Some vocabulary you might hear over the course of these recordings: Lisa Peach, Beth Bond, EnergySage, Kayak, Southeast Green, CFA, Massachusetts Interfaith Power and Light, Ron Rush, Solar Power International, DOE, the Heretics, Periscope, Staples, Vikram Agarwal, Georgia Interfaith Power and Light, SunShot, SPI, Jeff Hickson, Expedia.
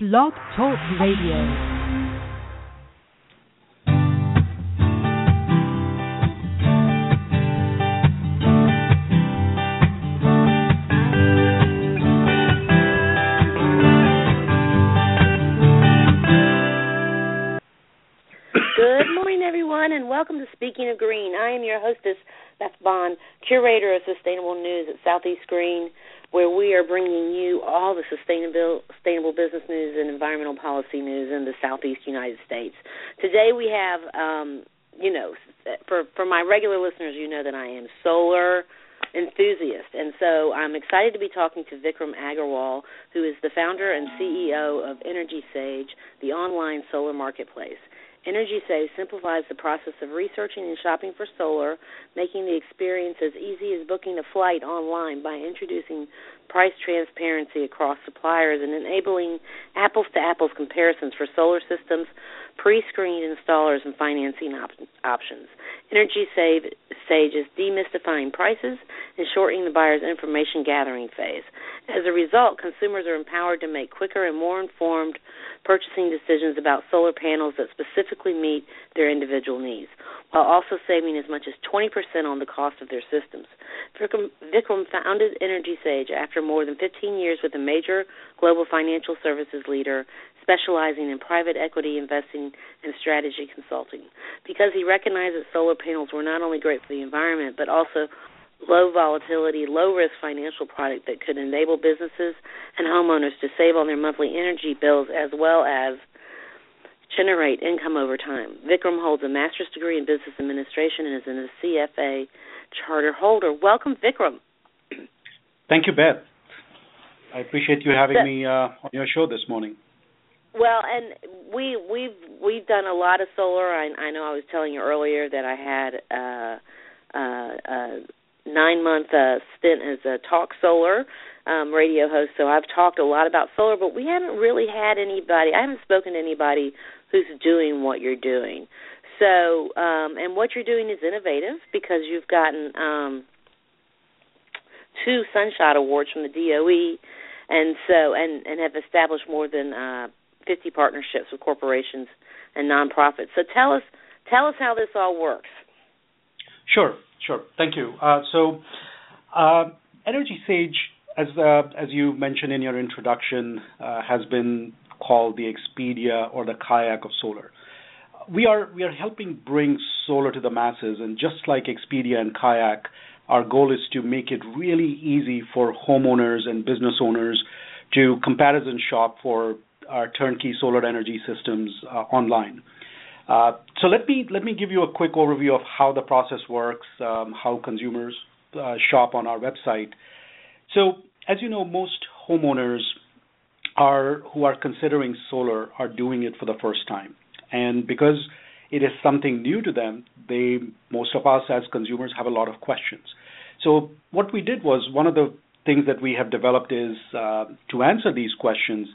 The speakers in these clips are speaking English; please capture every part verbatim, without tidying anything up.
Blog Talk Radio. Welcome to Speaking of Green. I am your hostess, Beth Bond, curator of Sustainable News at Southeast Green, where we are bringing you all the sustainable, sustainable business news and environmental policy news in the Southeast United States. Today we have, um, you know, for, for my regular listeners, you know that I am solar enthusiast, and so I'm excited to be talking to Vikram Agarwal, who is the founder and C E O of EnergySage, the online solar marketplace. EnergySage simplifies the process of researching and shopping for solar, making the experience as easy as booking a flight online by introducing price transparency across suppliers and enabling apples-to-apples comparisons for solar systems, pre-screened installers, and financing op- options. EnergySage is demystifying prices and shortening the buyer's information gathering phase. As a result, consumers are empowered to make quicker and more informed purchasing decisions about solar panels that specifically meet their individual needs, while also saving as much as twenty percent on the cost of their systems. Vikram founded EnergySage after more than fifteen years with a major global financial services leader, specializing in private equity investing and strategy consulting, because he recognized that solar panels were not only great for the environment, but also low volatility, low risk financial product that could enable businesses and homeowners to save on their monthly energy bills as well as generate income over time. Vikram holds a master's degree in business administration and is a C F A charter holder. Welcome, Vikram. Thank you, Beth. I appreciate you having so, me uh, on your show this morning. Well, and we we've we've done a lot of solar. I, I know I was telling you earlier that I had uh, uh, uh, nine-month uh, stint as a talk solar um, radio host, so I've talked a lot about solar, but we haven't really had anybody, I haven't spoken to anybody who's doing what you're doing. So, um, and what you're doing is innovative because you've gotten um, two SunShot awards from the D O E, and so and, and have established more than uh, fifty partnerships with corporations and nonprofits. So tell us, tell us how this all works. Sure. Sure. Thank you. Uh, so, uh, EnergySage, as uh, as you mentioned in your introduction, uh, has been called the Expedia or the Kayak of solar. We are we are helping bring solar to the masses, and just like Expedia and Kayak, our goal is to make it really easy for homeowners and business owners to comparison shop for our turnkey solar energy systems uh, online. Uh, so let me let me give you a quick overview of how the process works, um, how consumers uh, shop on our website. So as you know, most homeowners are who are considering solar are doing it for the first time, and because it is something new to them, they most of us as consumers have a lot of questions. So what we did was one of the things that we have developed is uh, to answer these questions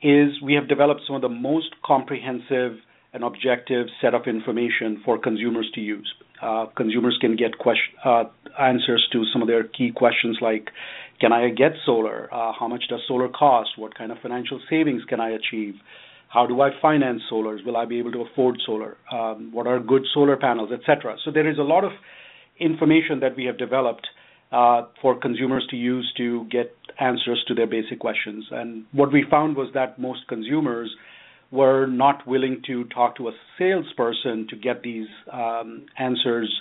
is we have developed some of the most comprehensive an objective set of information for consumers to use. Uh, consumers can get question, uh, answers to some of their key questions like, can I get solar? Uh, how much does solar cost? What kind of financial savings can I achieve? How do I finance solar? Will I be able to afford solar? Um, what are good solar panels, et cetera. So there is a lot of information that we have developed uh, for consumers to use to get answers to their basic questions. And what we found was that most consumers were not willing to talk to a salesperson to get these um, answers.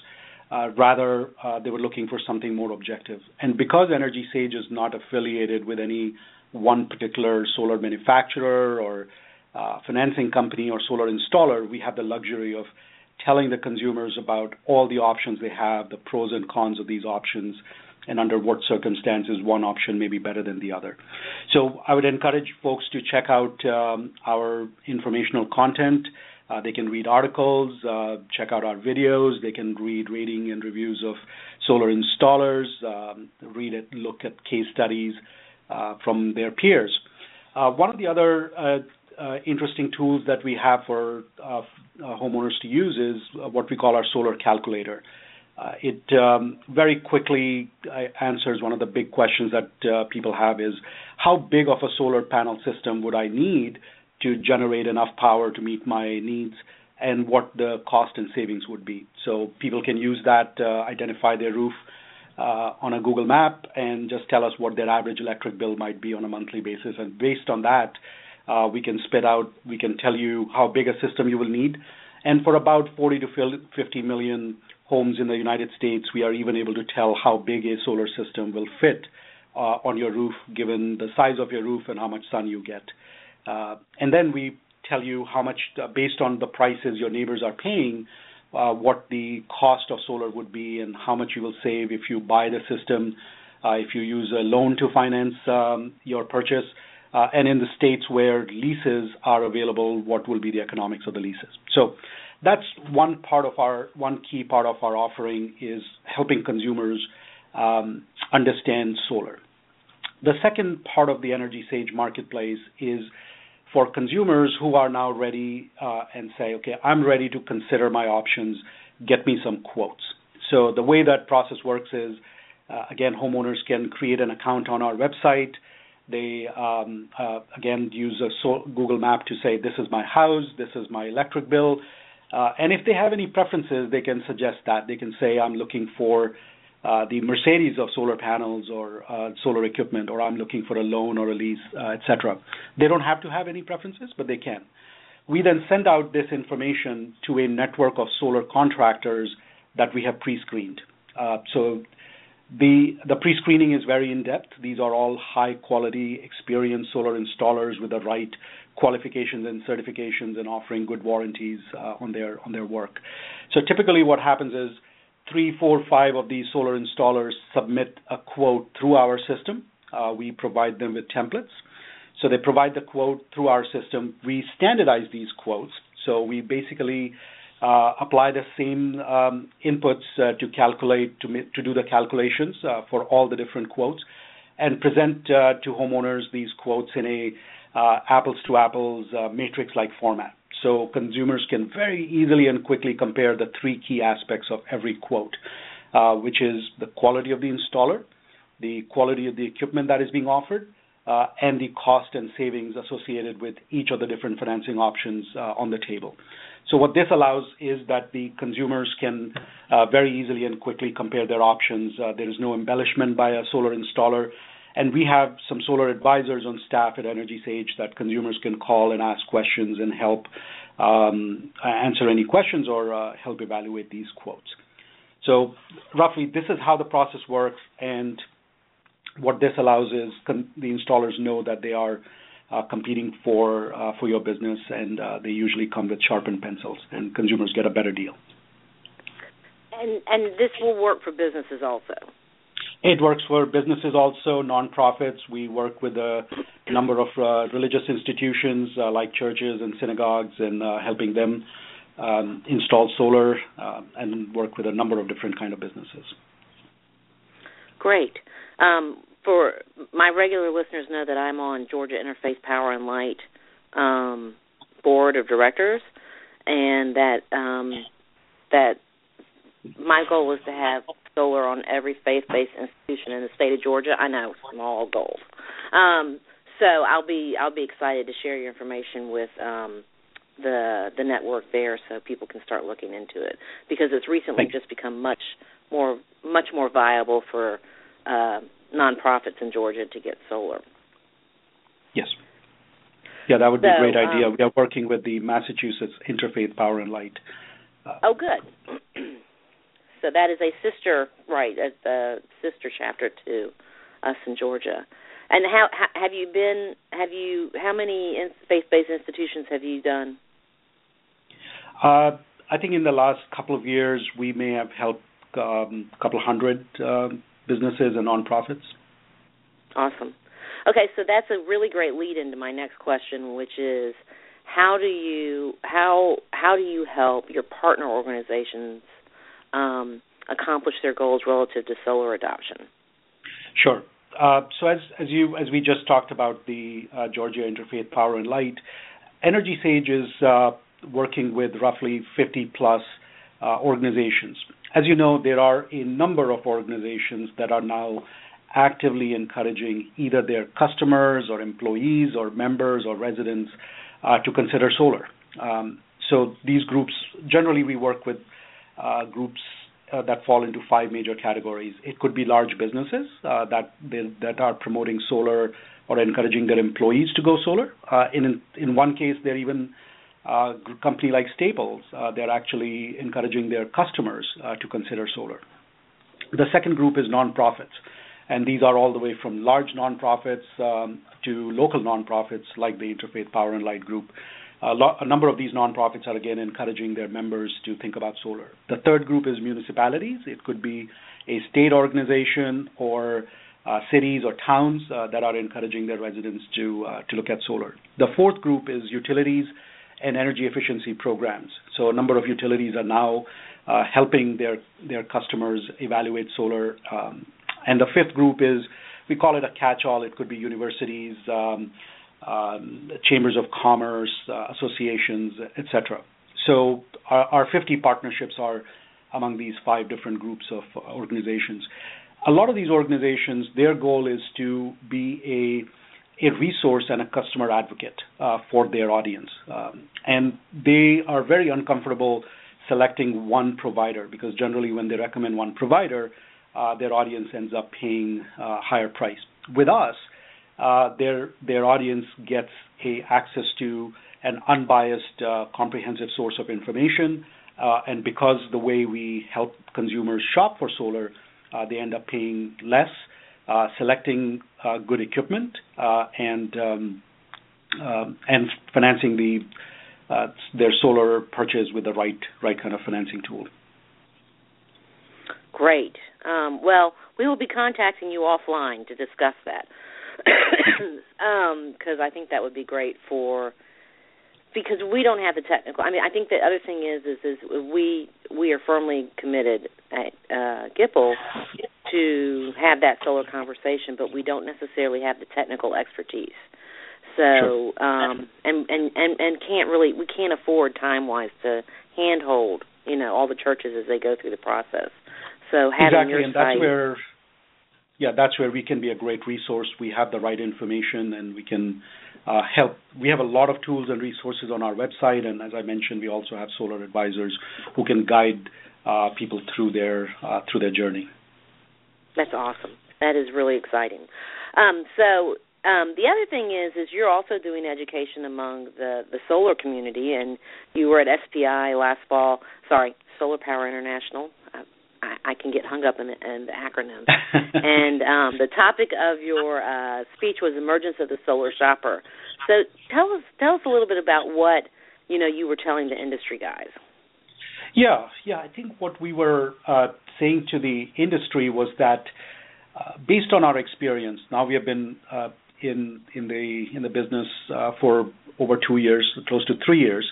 Uh, rather, uh, they were looking for something more objective. And because EnergySage is not affiliated with any one particular solar manufacturer or uh, financing company or solar installer, we have the luxury of telling the consumers about all the options they have, the pros and cons of these options, and under what circumstances one option may be better than the other. So I would encourage folks to check out um, our informational content. Uh, they can read articles, uh, check out our videos. They can read rating and reviews of solar installers, um, read it, look at case studies uh, from their peers. Uh, one of the other uh, uh, interesting tools that we have for uh, uh, homeowners to use is what we call our solar calculator. Uh, it um, very quickly answers one of the big questions that uh, people have is, how big of a solar panel system would I need to generate enough power to meet my needs, and what the cost and savings would be? So people can use that, uh, identify their roof uh, on a Google map, and just tell us what their average electric bill might be on a monthly basis. And based on that, uh, we can spit out, we can tell you how big a system you will need. And for about forty to fifty million homes in the United States, we are even able to tell how big a solar system will fit uh, on your roof, given the size of your roof and how much sun you get. Uh, and then we tell you how much, uh, based on the prices your neighbors are paying, uh, what the cost of solar would be and how much you will save if you buy the system, uh, if you use a loan to finance um, your purchase. Uh, and in the states where leases are available, what will be the economics of the leases? So that's one part of our, one key part of our offering is helping consumers um, understand solar. The second part of the EnergySage marketplace is for consumers who are now ready uh, and say, okay, I'm ready to consider my options, get me some quotes. So the way that process works is, uh, again, homeowners can create an account on our website. They, um, uh, again, use a so- Google map to say, this is my house, this is my electric bill. Uh, and if they have any preferences, they can suggest that. They can say, I'm looking for uh, the Mercedes of solar panels or uh, solar equipment, or I'm looking for a loan or a lease, uh, et cetera. They don't have to have any preferences, but they can. We then send out this information to a network of solar contractors that we have pre-screened. Uh, so The, the pre-screening is very in-depth. These are all high-quality, experienced solar installers with the right qualifications and certifications and offering good warranties uh, on their on their work. So typically what happens is three, four, five of these solar installers submit a quote through our system. Uh, we provide them with templates. So they provide the quote through our system. We standardize these quotes. So we basically Uh, apply the same um, inputs uh, to calculate, to, to do the calculations uh, for all the different quotes, and present uh, to homeowners these quotes in a uh, apples-to-apples uh, matrix-like format. So consumers can very easily and quickly compare the three key aspects of every quote, uh, which is the quality of the installer, the quality of the equipment that is being offered, uh, and the cost and savings associated with each of the different financing options uh, on the table. So what this allows is that the consumers can uh, very easily and quickly compare their options. Uh, there is no embellishment by a solar installer. And we have some solar advisors on staff at EnergySage that consumers can call and ask questions and help um, answer any questions or uh, help evaluate these quotes. So roughly, this is how the process works. And what this allows is con- the installers know that they are Uh, competing for uh, for your business, and uh, they usually come with sharpened pencils, and consumers get a better deal. And and this will work for businesses also? It works for businesses also, nonprofits. We work with a number of uh, religious institutions uh, like churches and synagogues, and uh, helping them um, install solar uh, and work with a number of different kind of businesses. Great. Um, For my regular listeners know that I'm on Georgia Interfaith Power and Light um, board of directors, and that um, that my goal is to have solar on every faith-based institution in the state of Georgia. I know, small goals. Um, so I'll be I'll be excited to share your information with um, the the network there, so people can start looking into it, because it's recently just become much more much more viable for Uh, nonprofits in Georgia to get solar. Yes. Yeah, that would so, be a great idea. Um, we are working with the Massachusetts Interfaith Power and Light. Uh, oh, good. So that is a sister, right, a, a sister chapter to us in Georgia. And how, how have you been? Have you? How many in, faith-based institutions have you done? Uh, I think in the last couple of years, we may have helped um, a couple hundred. Um, businesses and nonprofits. Awesome. Okay, so that's a really great lead into my next question, which is how do you how how do you help your partner organizations um, accomplish their goals relative to solar adoption? Sure. Uh, so as as you as we just talked about the uh, Georgia Interfaith Power and Light, EnergySage is uh, working with roughly fifty plus uh, organizations. As you know, there are a number of organizations that are now actively encouraging either their customers or employees or members or residents uh, to consider solar. Um, so these groups, generally we work with uh, groups uh, that fall into five major categories. It could be large businesses uh, that they, that are promoting solar or encouraging their employees to go solar. Uh, in, in one case, they're even Uh, a company like Staples, uh, they're actually encouraging their customers uh, to consider solar. The second group is nonprofits, and these are all the way from large nonprofits um, to local nonprofits like the Interfaith Power and Light group. A, lo- a number of these nonprofits are, again, encouraging their members to think about solar. The third group is municipalities. It could be a state organization or uh, cities or towns uh, that are encouraging their residents to uh, to look at solar. The fourth group is utilities and energy efficiency programs. So a number of utilities are now uh, helping their, their customers evaluate solar. Um, and the fifth group is, we call it a catch-all. It could be universities, um, um, chambers of commerce, uh, associations, et cetera. So our, our fifty partnerships are among these five different groups of organizations. A lot of these organizations, their goal is to be a a resource and a customer advocate uh, for their audience. Um, and they are very uncomfortable selecting one provider because generally when they recommend one provider, uh, their audience ends up paying a uh, higher price. With us, uh, their their audience gets a access to an unbiased, uh, comprehensive source of information. Uh, and because the way we help consumers shop for solar, uh, they end up paying less, Uh, selecting uh, good equipment uh, and um, uh, and financing the uh, their solar purchase with the right right kind of financing tool. Great. Um, well, we will be contacting you offline to discuss that because um, I think that would be great for because we don't have the technical. I mean, I think the other thing is is is we we are firmly committed at uh, G I P L to have that solar conversation, but we don't necessarily have the technical expertise. So, um, and, and, and, and can't really, we can't afford time-wise to handhold, you know, all the churches as they go through the process. So having your site. Exactly, and that's where, yeah, that's where we can be a great resource. We have the right information and we can uh, help. We have a lot of tools and resources on our website, and as I mentioned, we also have solar advisors who can guide uh, people through their uh, through their journey. That's awesome. That is really exciting. Um, so um, the other thing is, is you're also doing education among the, the solar community, and you were at S P I last fall. Sorry, Solar Power International. I, I can get hung up in the, in the acronyms. And um, the topic of your uh, speech was Emergence of the Solar Shopper. So tell us, tell us a little bit about what you know you were telling the industry guys. Yeah, yeah. I think what we were uh, saying to the industry was that, uh, based on our experience, now we have been uh, in in the in the business uh, for over two years, close to three years.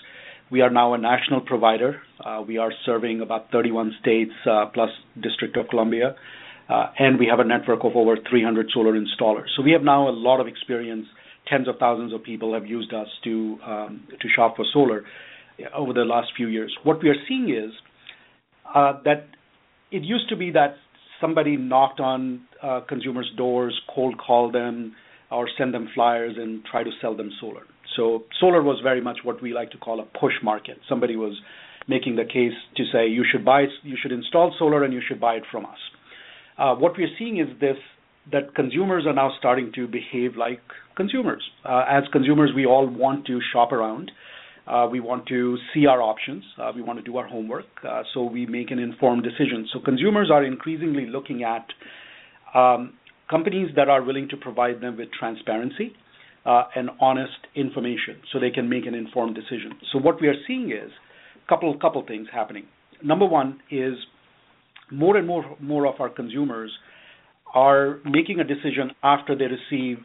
We are now a national provider. Uh, we are serving about thirty-one states uh, plus District of Columbia, uh, and we have a network of over three hundred solar installers. So we have now a lot of experience. Tens of thousands of people have used us to um, to shop for solar over the last few years. What we are seeing is uh, that it used to be that somebody knocked on uh, consumers' doors, cold called them, or sent them flyers and tried to sell them solar. So solar was very much what we like to call a push market. Somebody was making the case to say you should buy, you should install solar, and you should buy it from us. Uh, what we are seeing is this: that consumers are now starting to behave like consumers. Uh, as consumers, we all want to shop around. Uh, we want to see our options. Uh, we want to do our homework, uh, so we make an informed decision. So consumers are increasingly looking at um, companies that are willing to provide them with transparency uh, and honest information so they can make an informed decision. So what we are seeing is a couple, couple things happening. Number one is more and more, more of our consumers are making a decision after they receive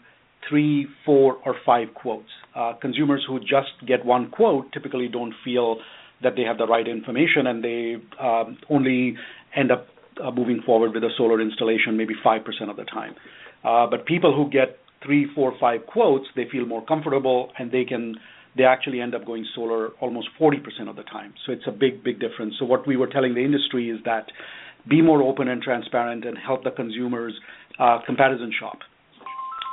three, four, or five quotes. Uh, consumers who just get one quote typically don't feel that they have the right information, and they um, only end up uh, moving forward with a solar installation maybe five percent of the time. Uh, but people who get three, four, five quotes, they feel more comfortable, and they can they actually end up going solar almost forty percent of the time. So it's a big, big difference. So what we were telling the industry is that be more open and transparent and help the consumers uh, comparison shop.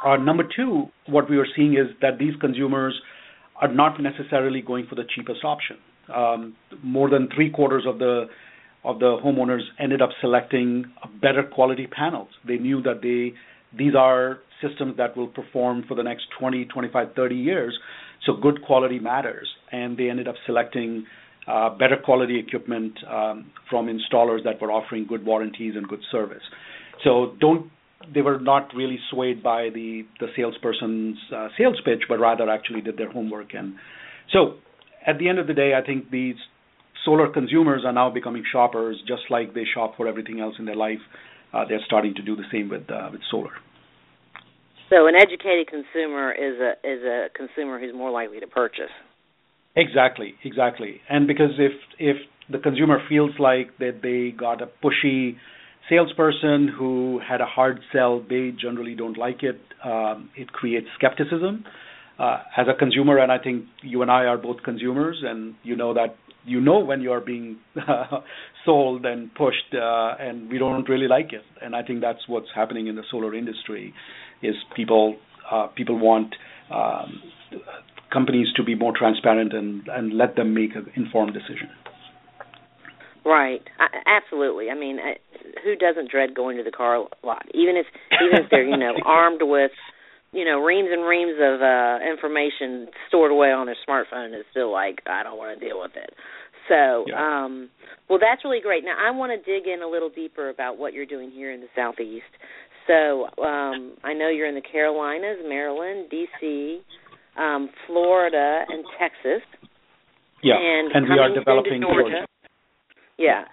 Uh, number two, what we are seeing is that these consumers are not necessarily going for the cheapest option. Um, more than three quarters of the of the homeowners ended up selecting better quality panels. They knew that they these are systems that will perform for the next twenty, twenty-five, thirty years. So good quality matters, and they ended up selecting uh, better quality equipment um, from installers that were offering good warranties and good service. So don't they were not really swayed by the the salesperson's uh, sales pitch, but rather actually did their homework. And so at the end of the day, I think these solar consumers are now becoming shoppers, just like they shop for everything else in their life. Uh, they're starting to do the same with uh, with solar. So an educated consumer is a is a consumer who's more likely to purchase. Exactly, exactly. And because if if the consumer feels like that they got a pushy salesperson who had a hard sell, they generally don't like it. Um, it creates skepticism. Uh, as a consumer, and I think you and I are both consumers, and you know that you know when you are being uh, sold and pushed, uh, and we don't really like it. And I think that's what's happening in the solar industry, is people uh, people want um, companies to be more transparent and, and let them make an informed decision. Right, I, absolutely. I mean, I, who doesn't dread going to the car lot, even if even if they're you know armed with you know reams and reams of uh, information stored away on their smartphone, is still like, I don't want to deal with it. So, yeah. um, well, that's really great. Now, I want to dig in a little deeper about what you're doing here in the Southeast. So, um, I know you're in the Carolinas, Maryland, D C, um, Florida, and Texas. Yeah, and, and we are developing Georgia. Yeah.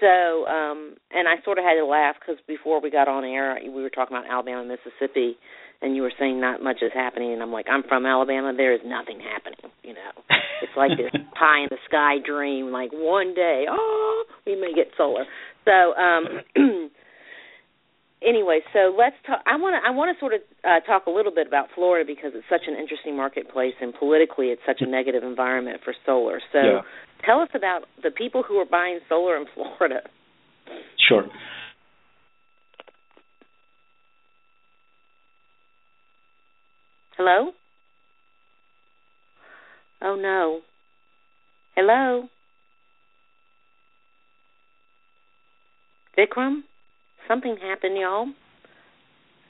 So, um, and I sort of had to laugh because before we got on air, we were talking about Alabama and Mississippi, and you were saying not much is happening. And I'm like, I'm from Alabama. There is nothing happening, you know. It's like this pie-in-the-sky dream, like one day, oh, we may get solar. So um, anyway, so let's talk. I want to I want to sort of uh, talk a little bit about Florida because it's such an interesting marketplace, and politically it's such a negative environment for solar. So. Yeah. Tell us about the people who are buying solar in Florida. Sure. Hello? Oh, no. Hello? Vikram? Something happened, y'all.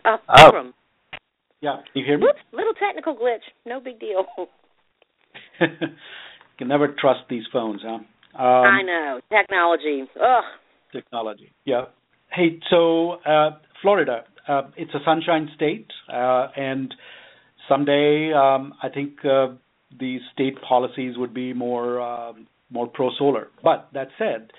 Uh, oh. Vikram. Yeah, can you hear me? Whoops, little technical glitch. No big deal. Can never trust these phones, huh? Um, I know. Technology. Ugh. Technology, yeah. Hey, so uh, Florida, uh, it's a sunshine state, uh, and someday um, I think uh, the state policies would be more, uh, more pro-solar. But that said,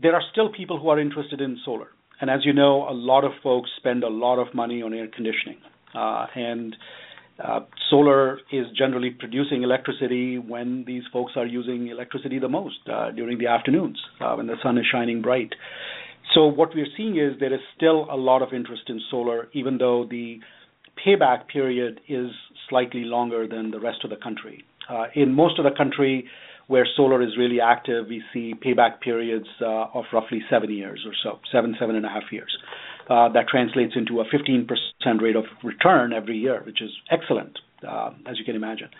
there are still people who are interested in solar. And as you know, a lot of folks spend a lot of money on air conditioning, uh, and Uh, solar is generally producing electricity when these folks are using electricity the most, uh, during the afternoons, uh, when the sun is shining bright. So what we're seeing is there is still a lot of interest in solar, even though the payback period is slightly longer than the rest of the country. Uh, in most of the country where solar is really active, we see payback periods uh, of roughly seven years or so, seven, seven and a half years. Uh, that translates into a fifteen percent rate of return every year, which is excellent, uh, as you can imagine.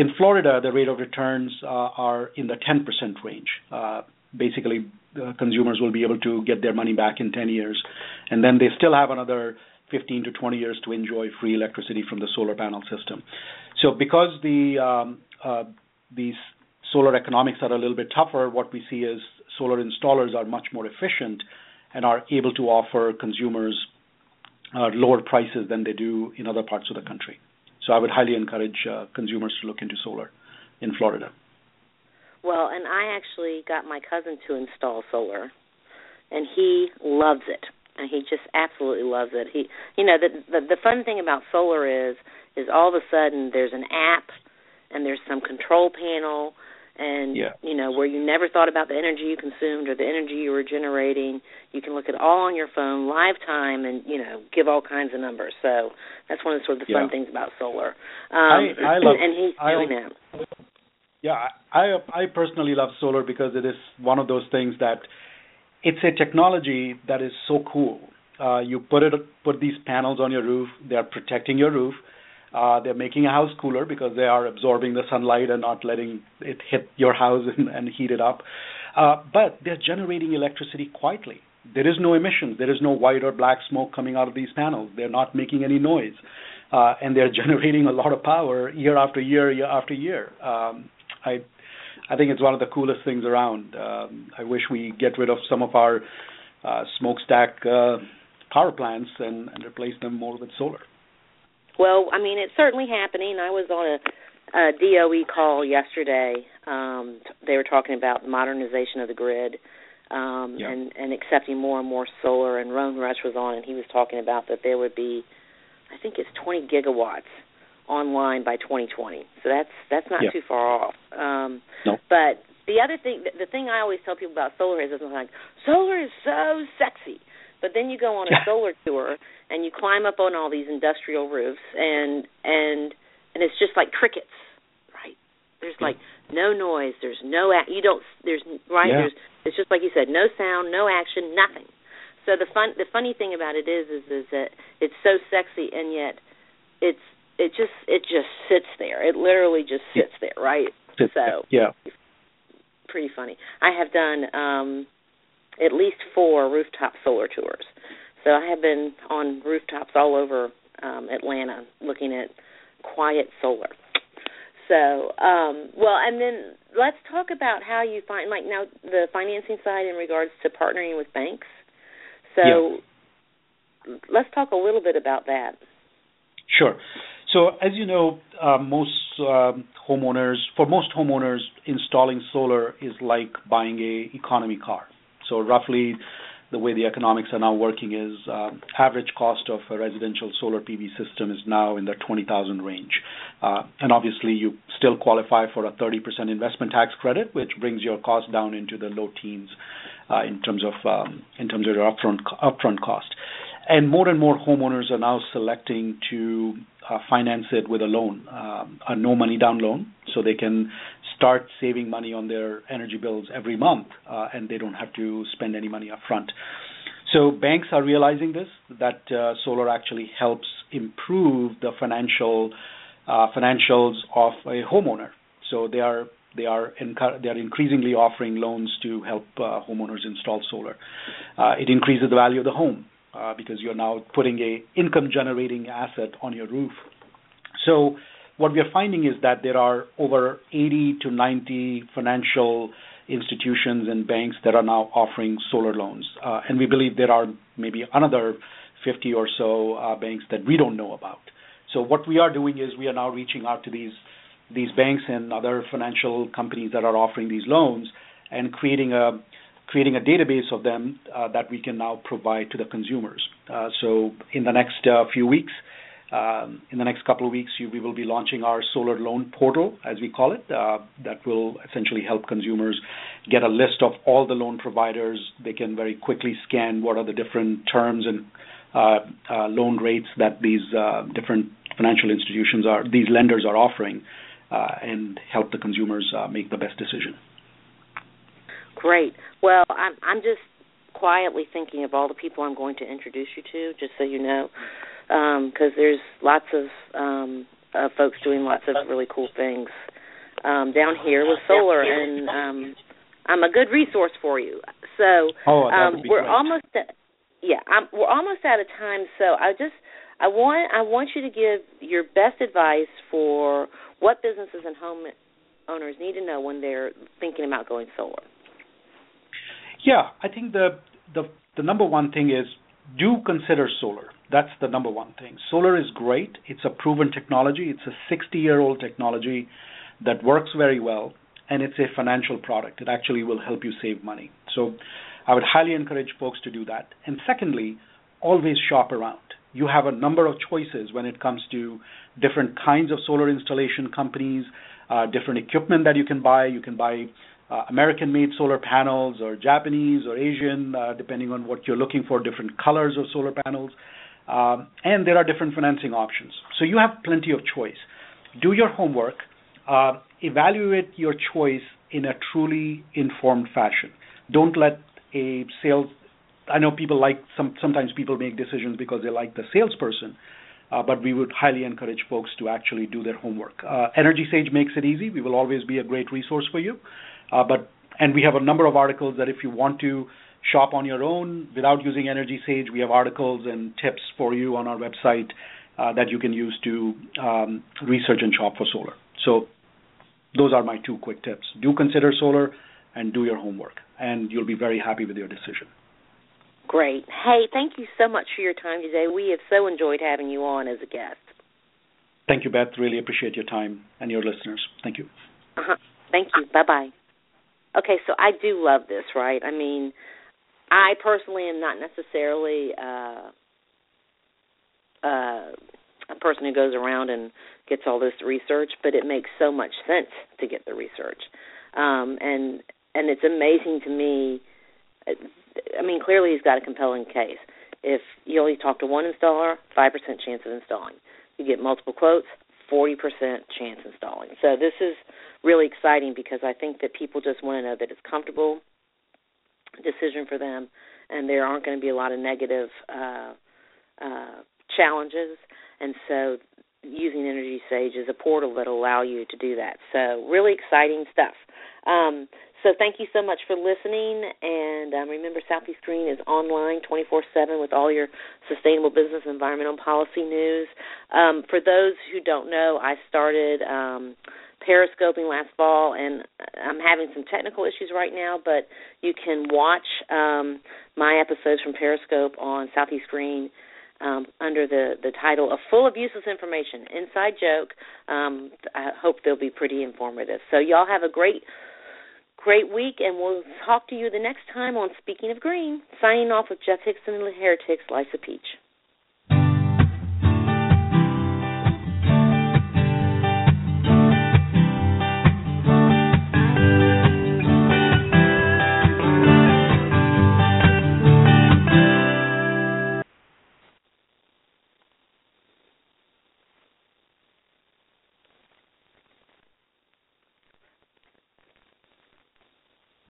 In Florida, the rate of returns uh, are in the ten percent range. Uh, basically, uh, consumers will be able to get their money back in ten years, and then they still have another fifteen to twenty years to enjoy free electricity from the solar panel system. So because the um, uh, these solar economics are a little bit tougher, what we see is solar installers are much more efficient and are able to offer consumers uh, lower prices than they do in other parts of the country. So I would highly encourage uh, consumers to look into solar in Florida. Well, and I actually got my cousin to install solar, and he loves it. And he just absolutely loves it. He, you know, the, the the fun thing about solar is, is all of a sudden there's an app and there's some control panel And, yeah. you know, where you never thought about the energy you consumed or the energy you were generating. You can look at all on your phone, live time, and, you know, give all kinds of numbers. So that's one of the, sort of the yeah. fun things about solar. Um, I, I love, and he's doing I, that. Yeah, I, I personally love solar because it is one of those things that it's a technology that is so cool. Uh, you put it put these panels on your roof. They are protecting your roof. Uh, they're making a house cooler because they are absorbing the sunlight and not letting it hit your house and, and heat it up. Uh, but they're generating electricity quietly. There is no emissions. There is no white or black smoke coming out of these panels. They're not making any noise. Uh, and they're generating a lot of power year after year, year after year. Um, I I think it's one of the coolest things around. Um, I wish we get rid of some of our uh, smokestack uh, power plants and, and replace them more with solar. Well, I mean, it's certainly happening. I was on a, a D O E call yesterday. Um, they were talking about modernization of the grid um, yeah. and, and accepting more and more solar. And Ron Rush was on, and he was talking about that there would be, I think it's twenty gigawatts online by twenty twenty. So that's that's not yeah. too far off. Um, no. But the other thing, the thing I always tell people about solar is it's like, solar is so sexy. But then you go on a solar tour and you climb up on all these industrial roofs, and and and it's just like crickets, right? There's like no noise, there's no you don't there's right yeah. there's it's just like you said, no sound, no action, nothing. So the fun the funny thing about it is is is that it's so sexy, and yet it's it just it just sits there. It literally just sits yeah. there, right? Sits so there. Yeah, pretty funny. I have done. Um, at least four rooftop solar tours. So I have been on rooftops all over um, Atlanta looking at quiet solar. So, um, well, and then let's talk about how you find, like now, the financing side in regards to partnering with banks. So yeah. let's talk a little bit about that. Sure. So as you know, uh, most um, homeowners, for most homeowners, installing solar is like buying a economy car. So roughly the way the economics are now working is uh, average cost of a residential solar P V system is now in the twenty thousand dollars range. Uh, and obviously you still qualify for a thirty percent investment tax credit, which brings your cost down into the low teens uh, in terms of um, in terms of your upfront, upfront cost. And more and more homeowners are now selecting to uh, finance it with a loan, um, a no money down loan, so they can start saving money on their energy bills every month, uh, and they don't have to spend any money up front. So banks are realizing this, that uh, solar actually helps improve the financial uh, financials of a homeowner. So they are they are encu- they are increasingly offering loans to help uh, homeowners install solar. Uh, it increases the value of the home uh, because you're now putting a income generating asset on your roof. So what we are finding is that there are over eighty to ninety financial institutions and banks that are now offering solar loans. Uh, and we believe there are maybe another fifty or so uh, banks that we don't know about. So what we are doing is we are now reaching out to these these banks and other financial companies that are offering these loans and creating a creating a database of them uh, that we can now provide to the consumers. Uh, so in the next uh, few weeks, Um, in the next couple of weeks, you, we will be launching our solar loan portal, as we call it, uh, that will essentially help consumers get a list of all the loan providers. They can very quickly scan what are the different terms and uh, uh, loan rates that these uh, different financial institutions are, these lenders are offering, uh, and help the consumers uh, make the best decision. Great. Well, I'm, I'm just quietly thinking of all the people I'm going to introduce you to, just so you know. Because um, there's lots of um, uh, folks doing lots of really cool things um, down here with solar, and um, I'm a good resource for you. So oh, um, we're great. almost, at, yeah, I'm, we're almost out of time. So I just, I want, I want you to give your best advice for what businesses and home owners need to know when they're thinking about going solar. Yeah, I think the the, the number one thing is do consider solar. That's the number one thing. Solar is great. It's a proven technology. It's a sixty-year-old technology that works very well, and it's a financial product. It actually will help you save money. So I would highly encourage folks to do that. And secondly, always shop around. You have a number of choices when it comes to different kinds of solar installation companies, uh, different equipment that you can buy. You can buy uh, American-made solar panels or Japanese or Asian, uh, depending on what you're looking for, different colors of solar panels. Um, and there are different financing options. So you have plenty of choice. Do your homework. Uh, evaluate your choice in a truly informed fashion. Don't let a sales... I know people like... Some, sometimes people make decisions because they like the salesperson, uh, but we would highly encourage folks to actually do their homework. Uh, EnergySage makes it easy. We will always be a great resource for you. Uh, but And we have a number of articles that if you want to shop on your own without using EnergySage, we have articles and tips for you on our website uh, that you can use to um, research and shop for solar. So those are my two quick tips. Do consider solar and do your homework, and you'll be very happy with your decision. Great. Hey, thank you so much for your time today. We have so enjoyed having you on as a guest. Thank you, Beth. Really appreciate your time and your listeners. Thank you. Uh-huh. Thank you. Bye-bye. Okay, so I do love this, right? I mean, I personally am not necessarily uh, uh, a person who goes around and gets all this research, but it makes so much sense to get the research. Um, and and it's amazing to me. I mean, clearly he's got a compelling case. If you only talk to one installer, five percent chance of installing. You get multiple quotes, forty percent chance installing. So this is really exciting because I think that people just want to know that it's comfortable decision for them, and there aren't going to be a lot of negative uh, uh, challenges. And so using EnergySage is a portal that will allow you to do that. So really exciting stuff. Um, so thank you so much for listening. And um, remember, Southeast Green is online twenty-four seven with all your sustainable business and environmental policy news. Um, for those who don't know, I started um, Periscoping last fall, and I'm having some technical issues right now, but you can watch um, my episodes from Periscope on Southeast Green um, under the, the title of Full of Useless Information, Inside Joke. Um, I hope they'll be pretty informative. So y'all have a great, great week, and we'll talk to you the next time on Speaking of Green. Signing off with Jeff Hickson and the Heretics, Lisa Peach.